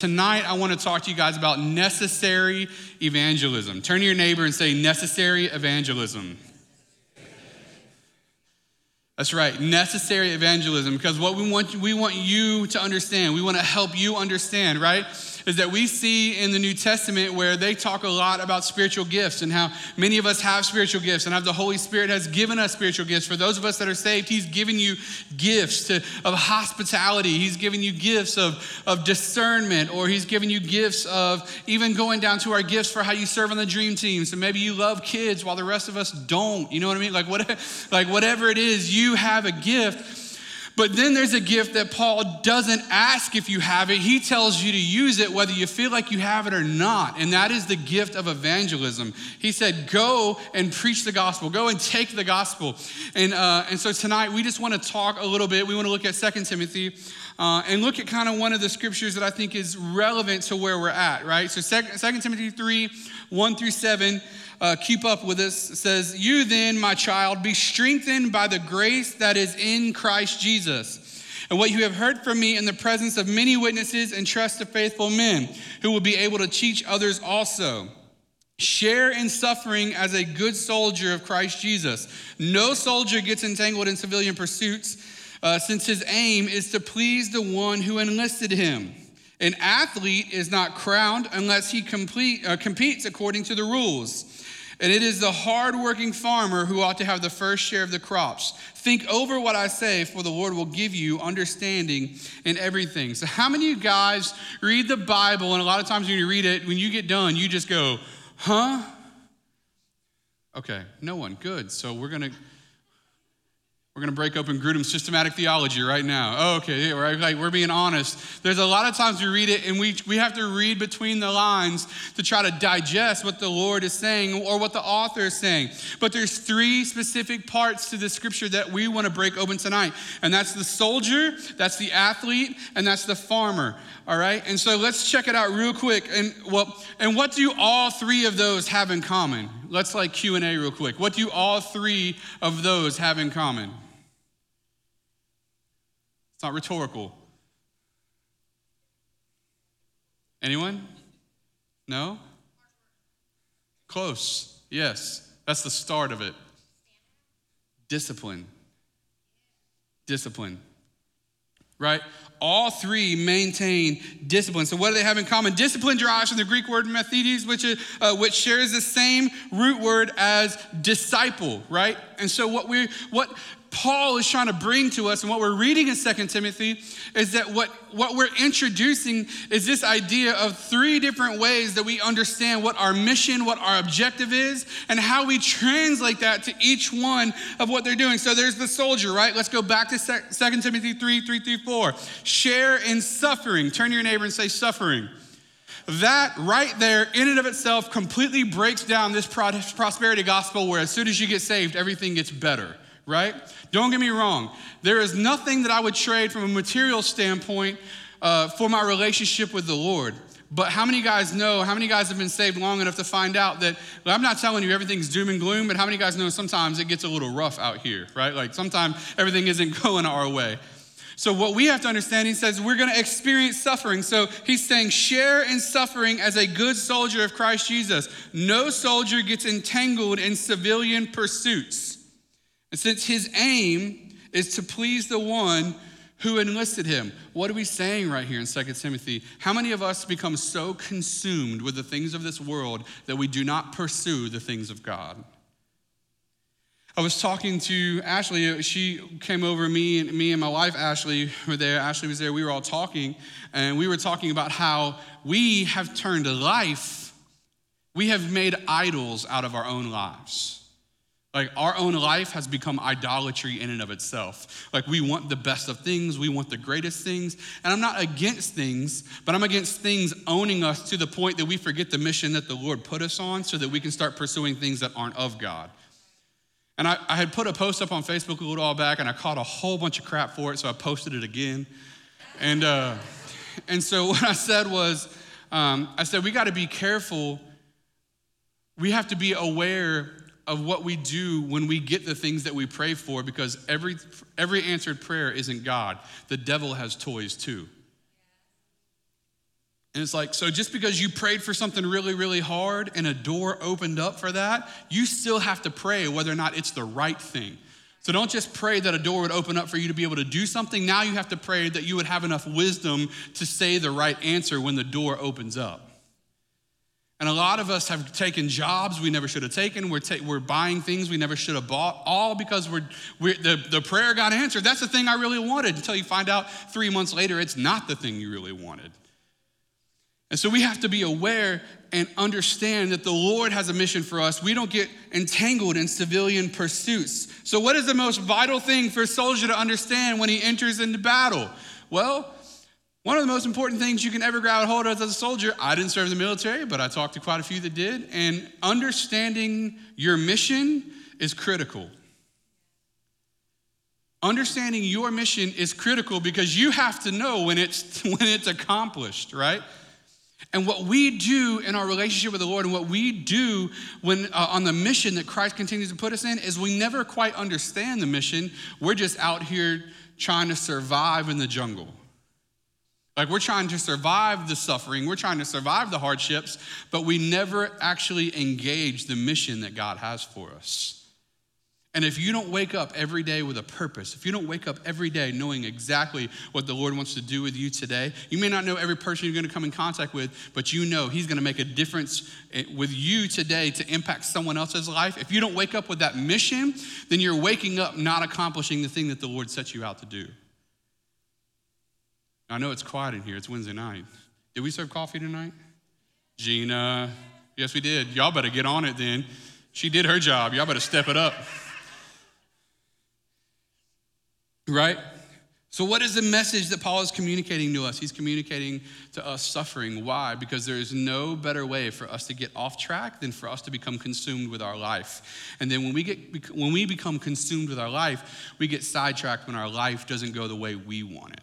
Tonight, I want to talk to you guys about necessary evangelism. Turn to your neighbor and say, necessary evangelism. That's right, necessary evangelism, because what we want you to understand, we want to help you understand, right, is that we see in the New Testament where they talk a lot about spiritual gifts and how many of us have spiritual gifts and how the Holy Spirit has given us spiritual gifts. For those of us that are saved, he's given you gifts of hospitality. He's given you gifts of discernment, or he's given you gifts of even going down to our gifts for how you serve on the dream team. So maybe you love kids while the rest of us don't, you know what I mean? Whatever it is, you have a gift, but then there's a gift that Paul doesn't ask if you have it. He tells you to use it whether you feel like you have it or not, and that is the gift of evangelism. He said, go and preach the gospel. Go and take the gospel. And so tonight, we just want to talk a little bit. We want to look at 2 Timothy and look at kind of one of the scriptures that I think is relevant to where we're at, right? So 2 Timothy 3, 1 through 7, keep up with us. It says, you then, my child, be strengthened by the grace that is in Christ Jesus. And what you have heard from me in the presence of many witnesses, entrust to faithful men who will be able to teach others also. Share in suffering as a good soldier of Christ Jesus. No soldier gets entangled in civilian pursuits, since his aim is to please the one who enlisted him. An athlete is not crowned unless he competes according to the rules. And it is the hardworking farmer who ought to have the first share of the crops. Think over what I say, for the Lord will give you understanding in everything. So how many of you guys read the Bible, and a lot of times when you read it, when you get done, you just go, huh? Okay, no one. Good. So we're going to break open Grudem's systematic theology right now. Oh, okay, we're being honest. There's a lot of times we read it and we have to read between the lines to try to digest what the Lord is saying or what the author is saying. But there's three specific parts to the scripture that we want to break open tonight. And that's the soldier, that's the athlete, and that's the farmer, all right? And so let's check it out real quick. And what do all three of those have in common? Let's Q&A real quick. What do all three of those have in common? It's not rhetorical. Anyone? No? Close. Yes. That's the start of it. Discipline. Right? All three maintain discipline. So what do they have in common? Discipline derives from the Greek word methetes, which shares the same root word as disciple, right? And so what Paul is trying to bring to us and what we're reading in 2 Timothy is that what we're introducing is this idea of three different ways that we understand what our mission, what our objective is, and how we translate that to each one of what they're doing. So there's the soldier, right? Let's go back to 2 Timothy 3:3-4. Share in suffering. Turn to your neighbor and say suffering. That right there in and of itself completely breaks down this prosperity gospel where as soon as you get saved, everything gets better. Right? Don't get me wrong. There is nothing that I would trade from a material standpoint for my relationship with the Lord. But how many guys know, how many guys have been saved long enough to find out that, well, I'm not telling you everything's doom and gloom, but how many guys know sometimes it gets a little rough out here, right? Sometimes everything isn't going our way. So what we have to understand, he says, we're going to experience suffering. So he's saying, share in suffering as a good soldier of Christ Jesus. No soldier gets entangled in civilian pursuits. And since his aim is to please the one who enlisted him. What are we saying right here in 2 Timothy? How many of us become so consumed with the things of this world that we do not pursue the things of God? I was talking to Ashley. She came over, me and my wife, Ashley, were there. Ashley was there. We were all talking, and we were talking about how we have turned life. We have made idols out of our own lives. Our own life has become idolatry in and of itself. We want the best of things. We want the greatest things. And I'm not against things, but I'm against things owning us to the point that we forget the mission that the Lord put us on so that we can start pursuing things that aren't of God. And I had put a post up on Facebook a little while back, and I caught a whole bunch of crap for it, so I posted it again. And so what I said was, we got to be careful. We have to be aware of what we do when we get the things that we pray for, because every answered prayer isn't God. The devil has toys too. And it's like, so just because you prayed for something really, really hard and a door opened up for that, you still have to pray whether or not it's the right thing. So don't just pray that a door would open up for you to be able to do something. Now you have to pray that you would have enough wisdom to say the right answer when the door opens up. And a lot of us have taken jobs we never should have taken. We're buying things we never should have bought, all because the prayer got answered. That's the thing I really wanted, until you find out 3 months later it's not the thing you really wanted. And so we have to be aware and understand that the Lord has a mission for us. We don't get entangled in civilian pursuits. So what is the most vital thing for a soldier to understand when he enters into battle? Well, one of the most important things you can ever grab hold of as a soldier, I didn't serve in the military, but I talked to quite a few that did, and understanding your mission is critical. Understanding your mission is critical because you have to know when it's accomplished, right? And what we do in our relationship with the Lord and what we do when on the mission that Christ continues to put us in is we never quite understand the mission. We're just out here trying to survive in the jungle. Like, we're trying to survive the suffering. We're trying to survive the hardships, but we never actually engage the mission that God has for us. And if you don't wake up every day with a purpose, if you don't wake up every day knowing exactly what the Lord wants to do with you today, you may not know every person you're gonna come in contact with, but you know he's gonna make a difference with you today to impact someone else's life. If you don't wake up with that mission, then you're waking up not accomplishing the thing that the Lord set you out to do. I know it's quiet in here, it's Wednesday night. Did we serve coffee tonight? Gina, yes we did. Y'all better get on it then. She did her job, y'all better step it up. Right? So what is the message that Paul is communicating to us? He's communicating to us suffering. Why? Because there is no better way for us to get off track than for us to become consumed with our life. And then when we become consumed with our life, we get sidetracked when our life doesn't go the way we want it.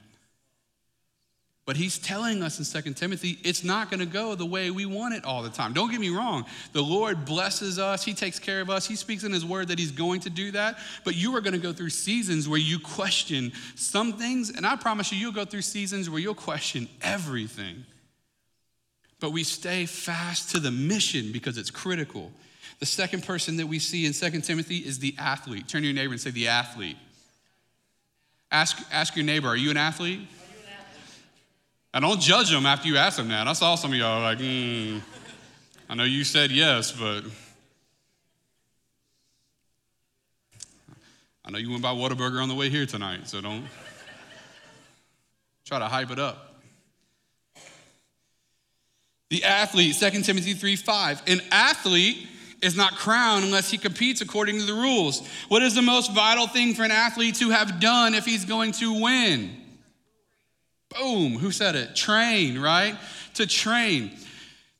But he's telling us in 2 Timothy, it's not gonna go the way we want it all the time. Don't get me wrong. The Lord blesses us. He takes care of us. He speaks in his word that he's going to do that. But you are gonna go through seasons where you question some things. And I promise you, you'll go through seasons where you'll question everything. But we stay fast to the mission because it's critical. The second person that we see in 2 Timothy is the athlete. Turn to your neighbor and say, the athlete. Ask your neighbor, are you an athlete? And don't judge them after you ask them that. I saw some of y'all like, I know you said yes, but I know you went by Whataburger on the way here tonight, so don't try to hype it up. The athlete, 2 Timothy 3:5. An athlete is not crowned unless he competes according to the rules. What is the most vital thing for an athlete to have done if he's going to win? Boom, who said it? Train, right? To train.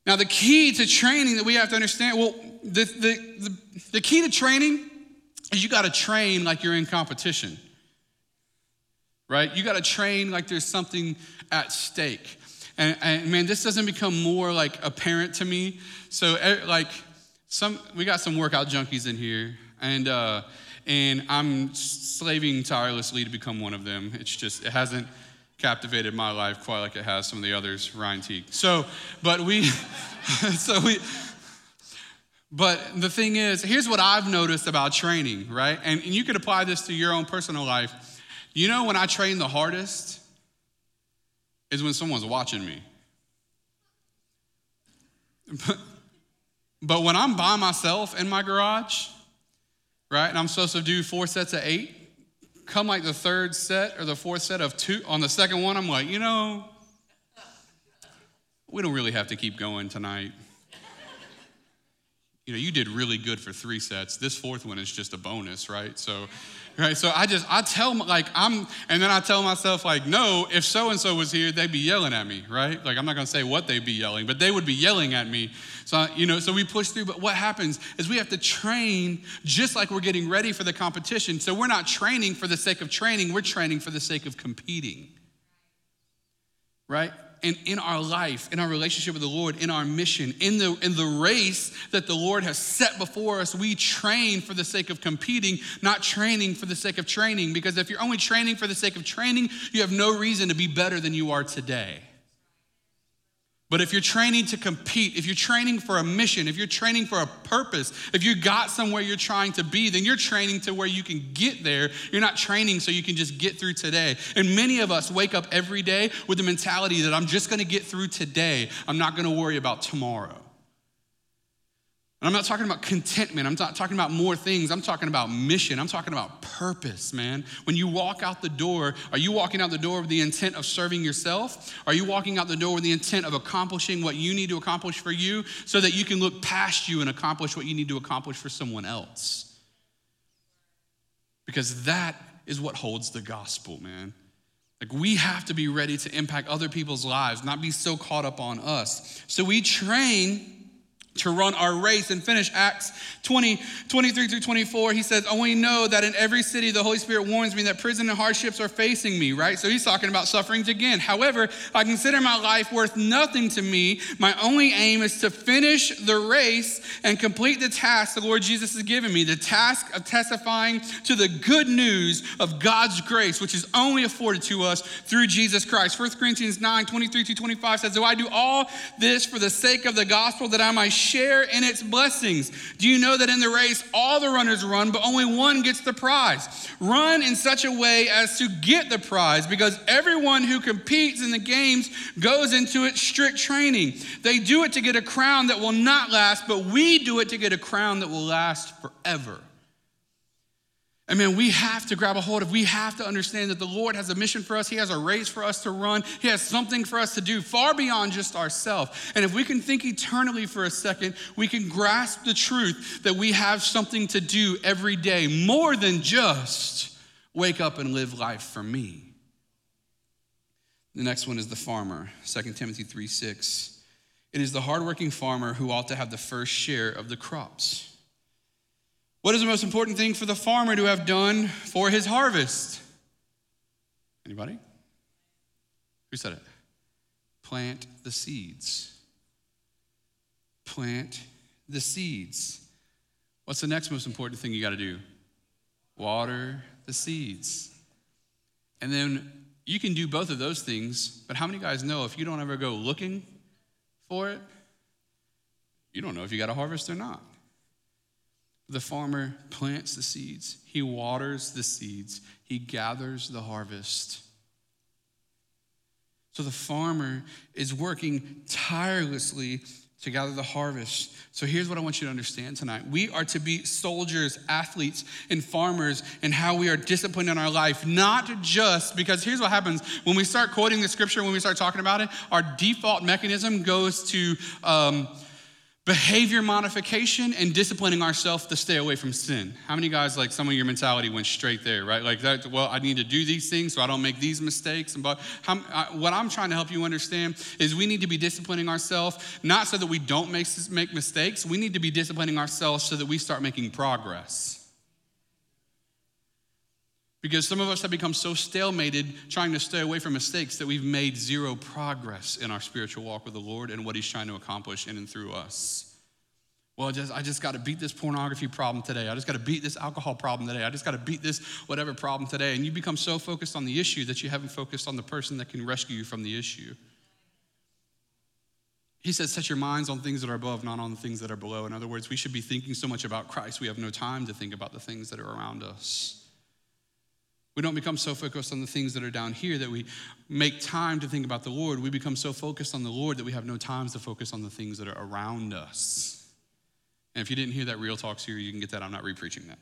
Now the key to training that we have to understand, well, the key to training is you gotta train like you're in competition, right? You gotta train like there's something at stake. And man, this doesn't become more like apparent to me. So like we got some workout junkies in here and I'm slaving tirelessly to become one of them. It hasn't captivated my life quite like it has some of the others, Ryan Teague. But the thing is, here's what I've noticed about training, right? And you could apply this to your own personal life. You know, when I train the hardest is when someone's watching me. But when I'm by myself in my garage, right? And I'm supposed to do 4 sets of 8, come like the third set or the fourth set of 2, on the second one, I'm like, we don't really have to keep going tonight. You did really good for 3 sets. This fourth one is just a bonus, right? So I tell myself like, no, if so-and-so was here, they'd be yelling at me, right? Like, I'm not gonna say what they'd be yelling, but they would be yelling at me. So we push through, but what happens is we have to train just like we're getting ready for the competition. So we're not training for the sake of training, we're training for the sake of competing, right? And in our life, in our relationship with the Lord, in our mission, in the race that the Lord has set before us, we train for the sake of competing, not training for the sake of training. Because if you're only training for the sake of training, you have no reason to be better than you are today. But if you're training to compete, if you're training for a mission, if you're training for a purpose, if you got somewhere you're trying to be, then you're training to where you can get there. You're not training so you can just get through today. And many of us wake up every day with the mentality that I'm just gonna get through today. I'm not gonna worry about tomorrow. And I'm not talking about contentment. I'm not talking about more things. I'm talking about mission. I'm talking about purpose, man. When you walk out the door, are you walking out the door with the intent of serving yourself? Are you walking out the door with the intent of accomplishing what you need to accomplish for you so that you can look past you and accomplish what you need to accomplish for someone else? Because that is what holds the gospel, man. Like, we have to be ready to impact other people's lives, not be so caught up on us. So we train to run our race and finish. Acts 20, 23 through 24, he says, "Oh, we know that in every city the Holy Spirit warns me that prison and hardships are facing me," right? So he's talking about sufferings again. "However, I consider my life worth nothing to me. My only aim is to finish the race and complete the task the Lord Jesus has given me, the task of testifying to the good news of God's grace, which is only afforded to us through Jesus Christ." 1 Corinthians 9, 23 through 25 says, "So I do all this for the sake of the gospel, that I might share in its blessings. Do you know that in the race all the runners run, but only one gets the prize? Run in such a way as to get the prize, because everyone who competes in the games goes into it strict training. They do it to get a crown that will not last, but we do it to get a crown that will last forever." And man, we have to grab a hold of, we have to understand that the Lord has a mission for us. He has a race for us to run. He has something for us to do far beyond just ourselves. And if we can think eternally for a second, we can grasp the truth that we have something to do every day, more than just wake up and live life for me. The next one is the farmer, 2 Timothy 3:6. "It is the hardworking farmer who ought to have the first share of the crops. What is the most important thing for the farmer to have done for his harvest?" Anybody? Who said it? Plant the seeds. Plant the seeds. What's the next most important thing you got to do? Water the seeds. And then you can do both of those things, but how many guys know if you don't ever go looking for it, you don't know if you got a harvest or not? The farmer plants the seeds, he waters the seeds, he gathers the harvest. So the farmer is working tirelessly to gather the harvest. So here's what I want you to understand tonight. We are to be soldiers, athletes, and farmers in how we are disciplined in our life, not just because here's what happens. When we start quoting the scripture, when we start talking about it, our default mechanism goes to behavior modification and disciplining ourselves to stay away from sin. How many guys, like, some of your mentality went straight there, right? Like, that, well, I need to do these things so I don't make these mistakes. And but what I'm trying to help you understand is we need to be disciplining ourselves, not so that we don't make mistakes. We need to be disciplining ourselves so that we start making progress. Because some of us have become so stalemated trying to stay away from mistakes that we've made zero progress in our spiritual walk with the Lord and what he's trying to accomplish in and through us. Well, I just got to beat this pornography problem today. I just got to beat this alcohol problem today. I just got to beat this whatever problem today. And you become so focused on the issue that you haven't focused on the person that can rescue you from the issue. He says, set your minds on things that are above, not on the things that are below. In other words, we should be thinking so much about Christ, we have no time to think about the things that are around us. We don't become so focused on the things that are down here that we make time to think about the Lord. We become so focused on the Lord that we have no time to focus on the things that are around us. And if you didn't hear that Real Talk series, you can get that. I'm not re-preaching that.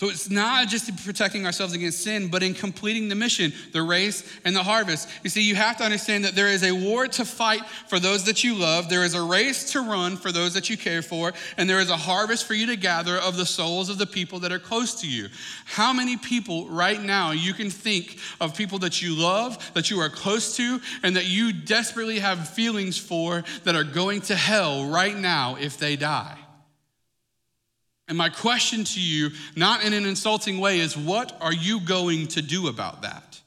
So it's not just protecting ourselves against sin, but in completing the mission, the race, and the harvest. You see, you have to understand that there is a war to fight for those that you love. There is a race to run for those that you care for. And there is a harvest for you to gather of the souls of the people that are close to you. How many people right now you can think of, people that you love, that you are close to, and that you desperately have feelings for, that are going to hell right now if they die? And my question to you, not in an insulting way, is what are you going to do about that?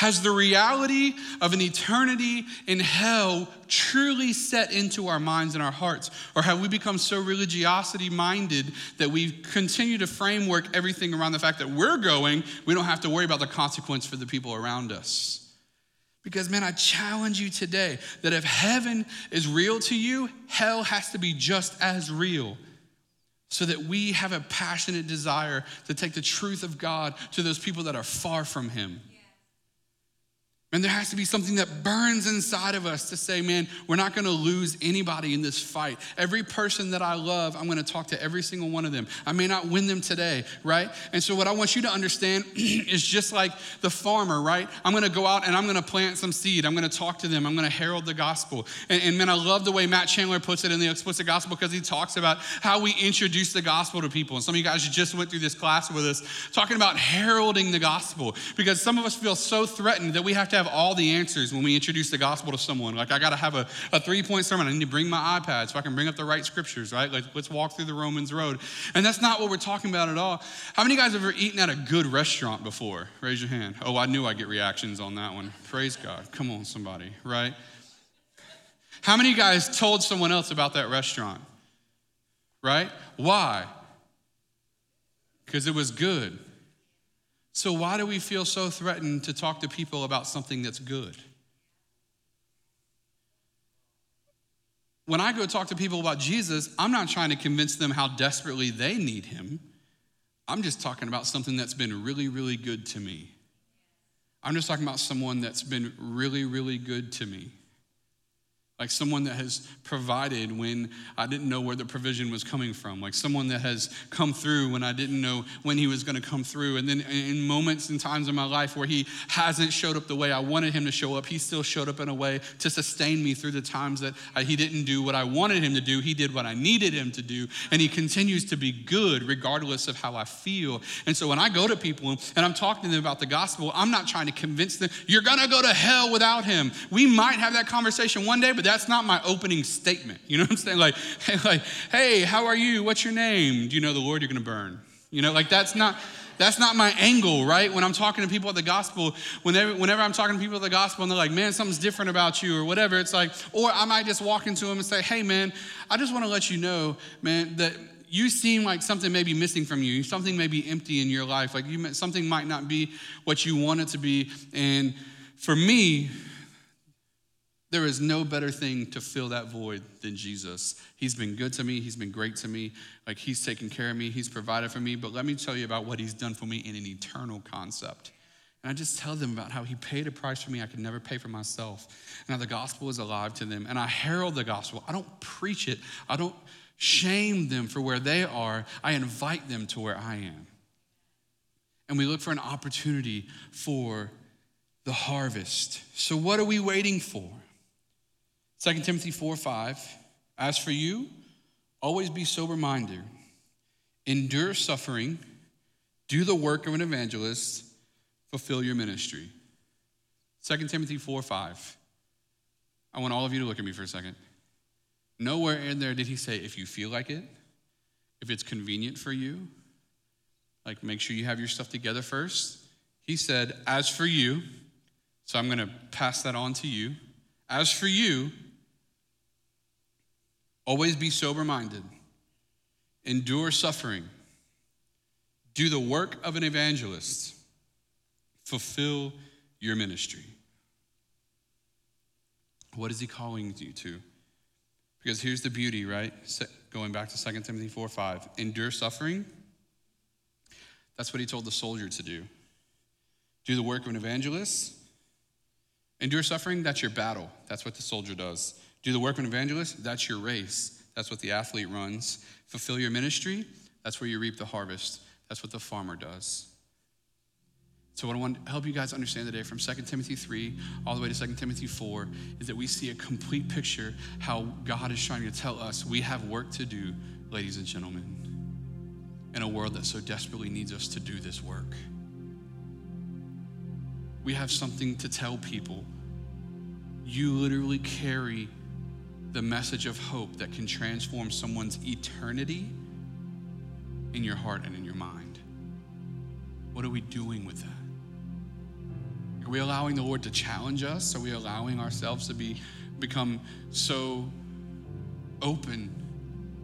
Has the reality of an eternity in hell truly set into our minds and our hearts? Or have we become so religiosity-minded that we continue to framework everything around the fact that we're going, we don't have to worry about the consequence for the people around us? Because, man, I challenge you today that if heaven is real to you, hell has to be just as real, so that we have a passionate desire to take the truth of God to those people that are far from him. And there has to be something that burns inside of us to say, man, we're not gonna lose anybody in this fight. Every person that I love, I'm gonna talk to every single one of them. I may not win them today, right? And so what I want you to understand is just like the farmer, right? I'm gonna go out and I'm gonna plant some seed. I'm gonna talk to them. I'm gonna herald the gospel. And man, I love the way Matt Chandler puts it in the explicit gospel, because he talks about how we introduce the gospel to people. And some of you guys just went through this class with us talking about heralding the gospel, because some of us feel so threatened that we have to have all the answers when we introduce the gospel to someone. Like, I gotta have a 3-point sermon. I need to bring my iPad so I can bring up the right scriptures, right? Like, let's walk through the Romans Road. And that's not what we're talking about at all. How many of you guys have ever eaten at a good restaurant before? Raise your hand. Oh, I knew I'd get reactions on that one. Praise God. Come on, somebody, right? How many of you guys told someone else about that restaurant, right? Why? Because it was good. So why do we feel so threatened to talk to people about something that's good? When I go talk to people about Jesus, I'm not trying to convince them how desperately they need him. I'm just talking about something that's been really, really good to me. I'm just talking about someone that's been really, really good to me. Like someone that has provided when I didn't know where the provision was coming from. Like someone that has come through when I didn't know when he was gonna come through. And then in moments and times in my life where he hasn't showed up the way I wanted him to show up, he still showed up in a way to sustain me through the times that he didn't do what I wanted him to do. He did what I needed him to do. And he continues to be good regardless of how I feel. And so when I go to people and I'm talking to them about the gospel, I'm not trying to convince them, you're gonna go to hell without him. We might have that conversation one day, but that's not my opening statement. You know what I'm saying? Like, hey, how are you? What's your name? Do you know the Lord? You're gonna burn. You know, like that's not my angle, right? When I'm talking to people at the gospel, whenever I'm talking to people at the gospel and they're like, man, something's different about you or whatever, it's like, or I might just walk into them and say, hey man, I just wanna let you know, man, that you seem like something may be missing from you. Something may be empty in your life. Like something might not be what you want it to be. And for me, there is no better thing to fill that void than Jesus. He's been good to me. He's been great to me. Like, he's taken care of me. He's provided for me. But let me tell you about what he's done for me in an eternal concept. And I just tell them about how he paid a price for me I could never pay for myself, and how the gospel is alive to them. And I herald the gospel. I don't preach it. I don't shame them for where they are. I invite them to where I am. And we look for an opportunity for the harvest. So what are we waiting for? 2 Timothy 4:5, as for you, always be sober-minded, endure suffering, do the work of an evangelist, fulfill your ministry. 2 Timothy 4:5. I want all of you to look at me for a second. Nowhere in there did he say, if you feel like it, if it's convenient for you, like make sure you have your stuff together first. He said, as for you, so I'm gonna pass that on to you. As for you, always be sober-minded, endure suffering, do the work of an evangelist, fulfill your ministry. What is he calling you to? Because here's the beauty, right? Going back to 2 Timothy 4:5, endure suffering. That's what he told the soldier to do. Do the work of an evangelist. Endure suffering, that's your battle. That's what the soldier does. Do the work of an evangelist, that's your race. That's what the athlete runs. Fulfill your ministry, that's where you reap the harvest. That's what the farmer does. So what I want to help you guys understand today from 2 Timothy 3 all the way to 2 Timothy 4 is that we see a complete picture how God is trying to tell us we have work to do, ladies and gentlemen, in a world that so desperately needs us to do this work. We have something to tell people. You literally carry the message of hope that can transform someone's eternity in your heart and in your mind. What are we doing with that? Are we allowing the Lord to challenge us? Are we allowing ourselves to become so open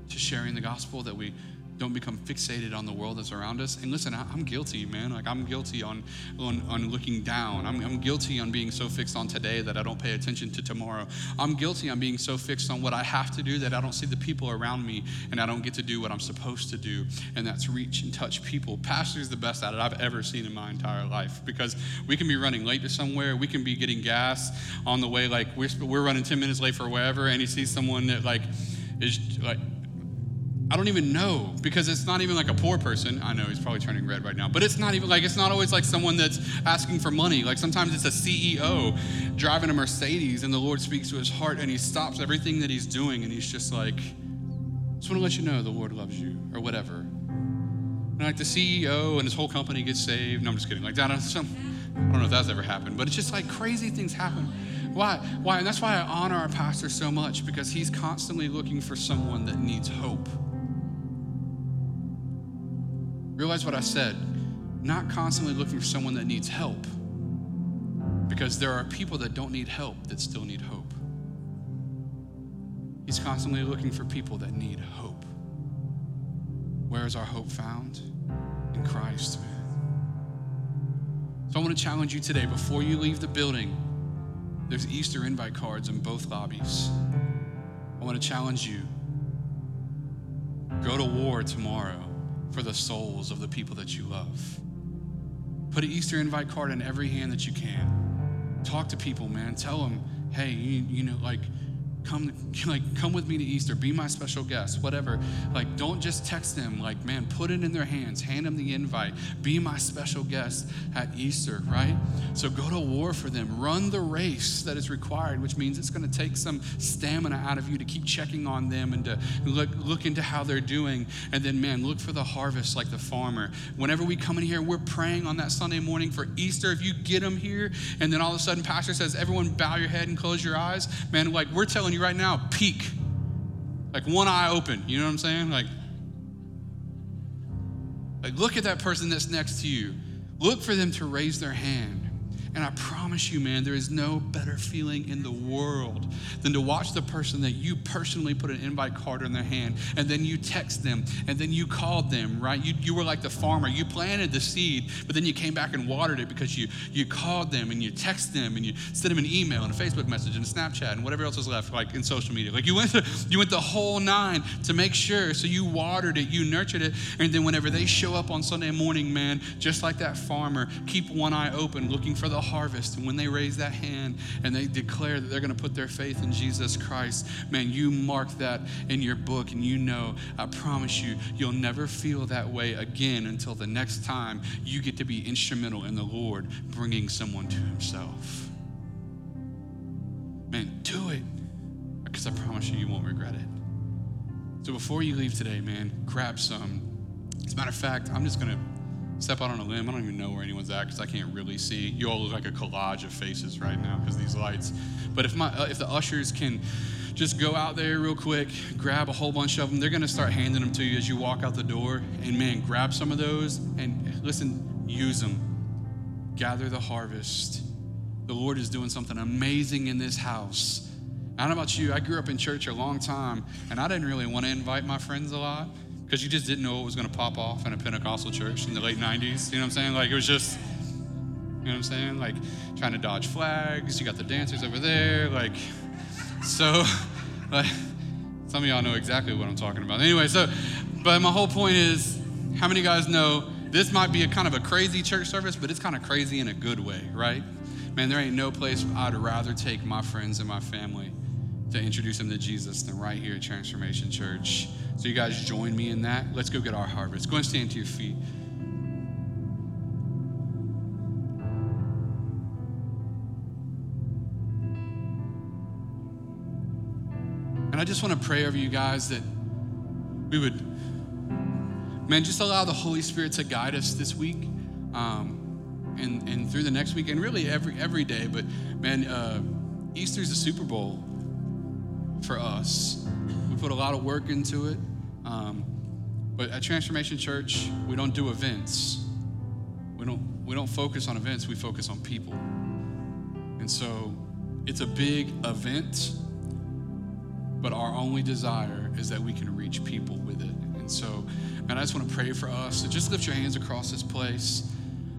to sharing the gospel that we don't become fixated on the world that's around us? And listen, I'm guilty, man. Like, I'm guilty on looking down. I'm guilty on being so fixed on today that I don't pay attention to tomorrow. I'm guilty on being so fixed on what I have to do that I don't see the people around me and I don't get to do what I'm supposed to do. And that's reach and touch people. Pastor's the best at it I've ever seen in my entire life, because we can be running late to somewhere. We can be getting gas on the way. Like, we're running 10 minutes late for wherever. And he sees someone that is I don't even know, because it's not even like a poor person. I know he's probably turning red right now, but it's not always like someone that's asking for money. Like, sometimes it's a CEO driving a Mercedes, and the Lord speaks to his heart and he stops everything that he's doing. And he's just like, just want to let you know the Lord loves you, or whatever. And like the CEO and his whole company gets saved. No, I'm just kidding. Like, that, I don't know if that's ever happened, but it's just like crazy things happen. Why? And that's why I honor our pastor so much, because he's constantly looking for someone that needs hope. Realize what I said, not constantly looking for someone that needs help, because there are people that don't need help that still need hope. He's constantly looking for people that need hope. Where is our hope found? In Christ, man. So I want to challenge you today, before you leave the building, there's Easter invite cards in both lobbies. I want to challenge you, go to war tomorrow for the souls of the people that you love. Put an Easter invite card in every hand that you can. Talk to people, man. Tell them, hey, come with me to Easter. Be my special guest, whatever. Like, don't just text them. Like, man, put it in their hands. Hand them the invite. Be my special guest at Easter, right? So go to war for them. Run the race that is required, which means it's going to take some stamina out of you to keep checking on them and to look into how they're doing. And then, man, look for the harvest like the farmer. Whenever we come in here, we're praying on that Sunday morning for Easter. If you get them here, and then all of a sudden pastor says, everyone bow your head and close your eyes, man, like, we're telling you right now, peek, like, one eye open, you know what I'm saying? Like look at that person that's next to you. Look for them to raise their hand. And I promise you, man, there is no better feeling in the world than to watch the person that you personally put an invite card in their hand, and then you text them, and then you called them, right? You were like the farmer. You planted the seed, but then you came back and watered it, because you called them, and you text them, and you sent them an email and a Facebook message and a Snapchat and whatever else is left, like, in social media. Like, you went the whole nine to make sure. So you watered it, you nurtured it, and then whenever they show up on Sunday morning, man, just like that farmer, keep one eye open, looking for the harvest. And when they raise that hand and they declare that they're going to put their faith in Jesus Christ, man, you mark that in your book, and you know, I promise you, you'll never feel that way again until the next time you get to be instrumental in the Lord bringing someone to himself. Man, do it, because I promise you, you won't regret it. So before you leave today, man, grab some. As a matter of fact, I'm just going to step out on a limb. I don't even know where anyone's at, because I can't really see. You all look like a collage of faces right now because of these lights. But if the ushers can just go out there real quick, grab a whole bunch of them. They're going to start handing them to you as you walk out the door. And man, grab some of those and listen, use them. Gather the harvest. The Lord is doing something amazing in this house. I don't know about you. I grew up in church a long time, and I didn't really want to invite my friends a lot, because you just didn't know what was going to pop off in a Pentecostal church in the late 90s. You know what I'm saying? Like, it was just, you know what I'm saying? Like, trying to dodge flags. You got the dancers over there. Like, so, like, some of y'all know exactly what I'm talking about. Anyway, but my whole point is, how many guys know this might be a kind of a crazy church service, but it's kind of crazy in a good way, right? Man, there ain't no place I'd rather take my friends and my family to introduce them to Jesus than right here at Transformation Church. So you guys join me in that. Let's go get our harvest. Go and stand to your feet. And I just want to pray over you guys that we would, man, just allow the Holy Spirit to guide us this week and through the next week, and really every day. But man, Easter's the Super Bowl for us. We put a lot of work into it, but at Transformation Church, we don't do events. We don't focus on events. We focus on people. And so it's a big event, but our only desire is that we can reach people with it. And so, man, I just want to pray for us. So just lift your hands across this place.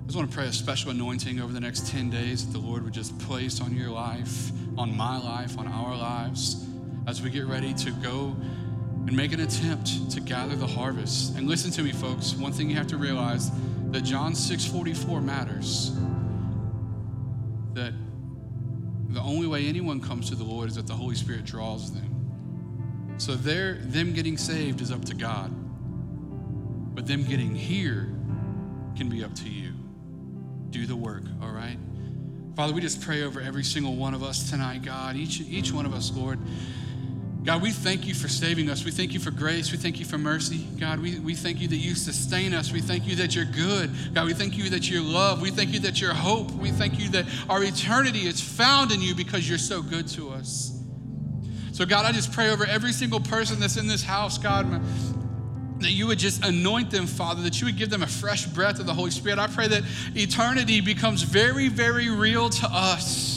I just want to pray a special anointing over the next 10 days that the Lord would just place on your life, on my life, on our lives, as we get ready to go and make an attempt to gather the harvest. And listen to me, folks, one thing you have to realize, that John 6:44 matters. That the only way anyone comes to the Lord is that the Holy Spirit draws them. So them getting saved is up to God, but them getting here can be up to you. Do the work, all right? Father, we just pray over every single one of us tonight, God, each one of us, Lord. God, we thank you for saving us. We thank you for grace. We thank you for mercy. God, we thank you that you sustain us. We thank you that you're good. God, we thank you that you're love. We thank you that you're hope. We thank you that our eternity is found in you because you're so good to us. So God, I just pray over every single person that's in this house, God, that you would just anoint them, Father, that you would give them a fresh breath of the Holy Spirit. I pray that eternity becomes very, very real to us.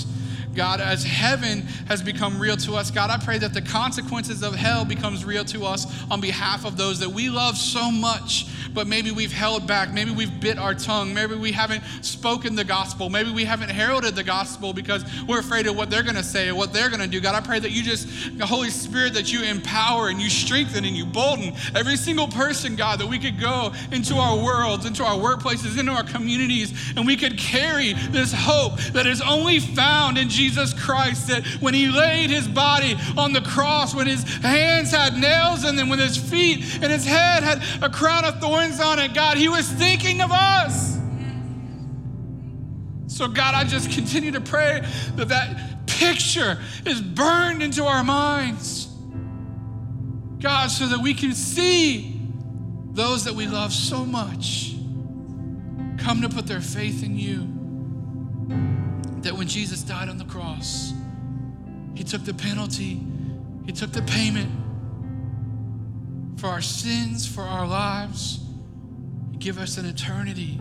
God, as heaven has become real to us, God, I pray that the consequences of hell becomes real to us on behalf of those that we love so much, but maybe we've held back, maybe we've bit our tongue, maybe we haven't spoken the gospel, maybe we haven't heralded the gospel because we're afraid of what they're gonna say or what they're gonna do. God, I pray that you just, the Holy Spirit, that you empower and you strengthen and you bolden every single person, God, that we could go into our worlds, into our workplaces, into our communities, and we could carry this hope that is only found in Jesus Christ, that when he laid his body on the cross, when his hands had nails in them, when his feet and his head had a crown of thorns on it, God, he was thinking of us. So God, I just continue to pray that that picture is burned into our minds, God, so that we can see those that we love so much come to put their faith in you. That when Jesus died on the cross, he took the penalty, he took the payment for our sins, for our lives. He gave us an eternity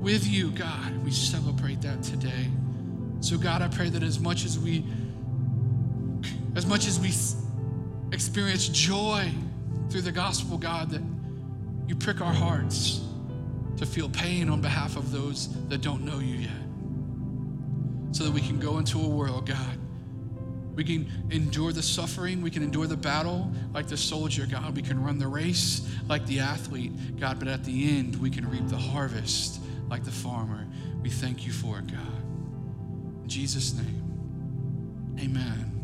with you, God. We celebrate that today. So God, I pray that as much as we experience joy through the gospel, God, that you prick our hearts to feel pain on behalf of those that don't know you yet, so that we can go into a world, God. We can endure the suffering, we can endure the battle like the soldier, God. We can run the race like the athlete, God, but at the end, we can reap the harvest like the farmer. We thank you for it, God. In Jesus' name, amen.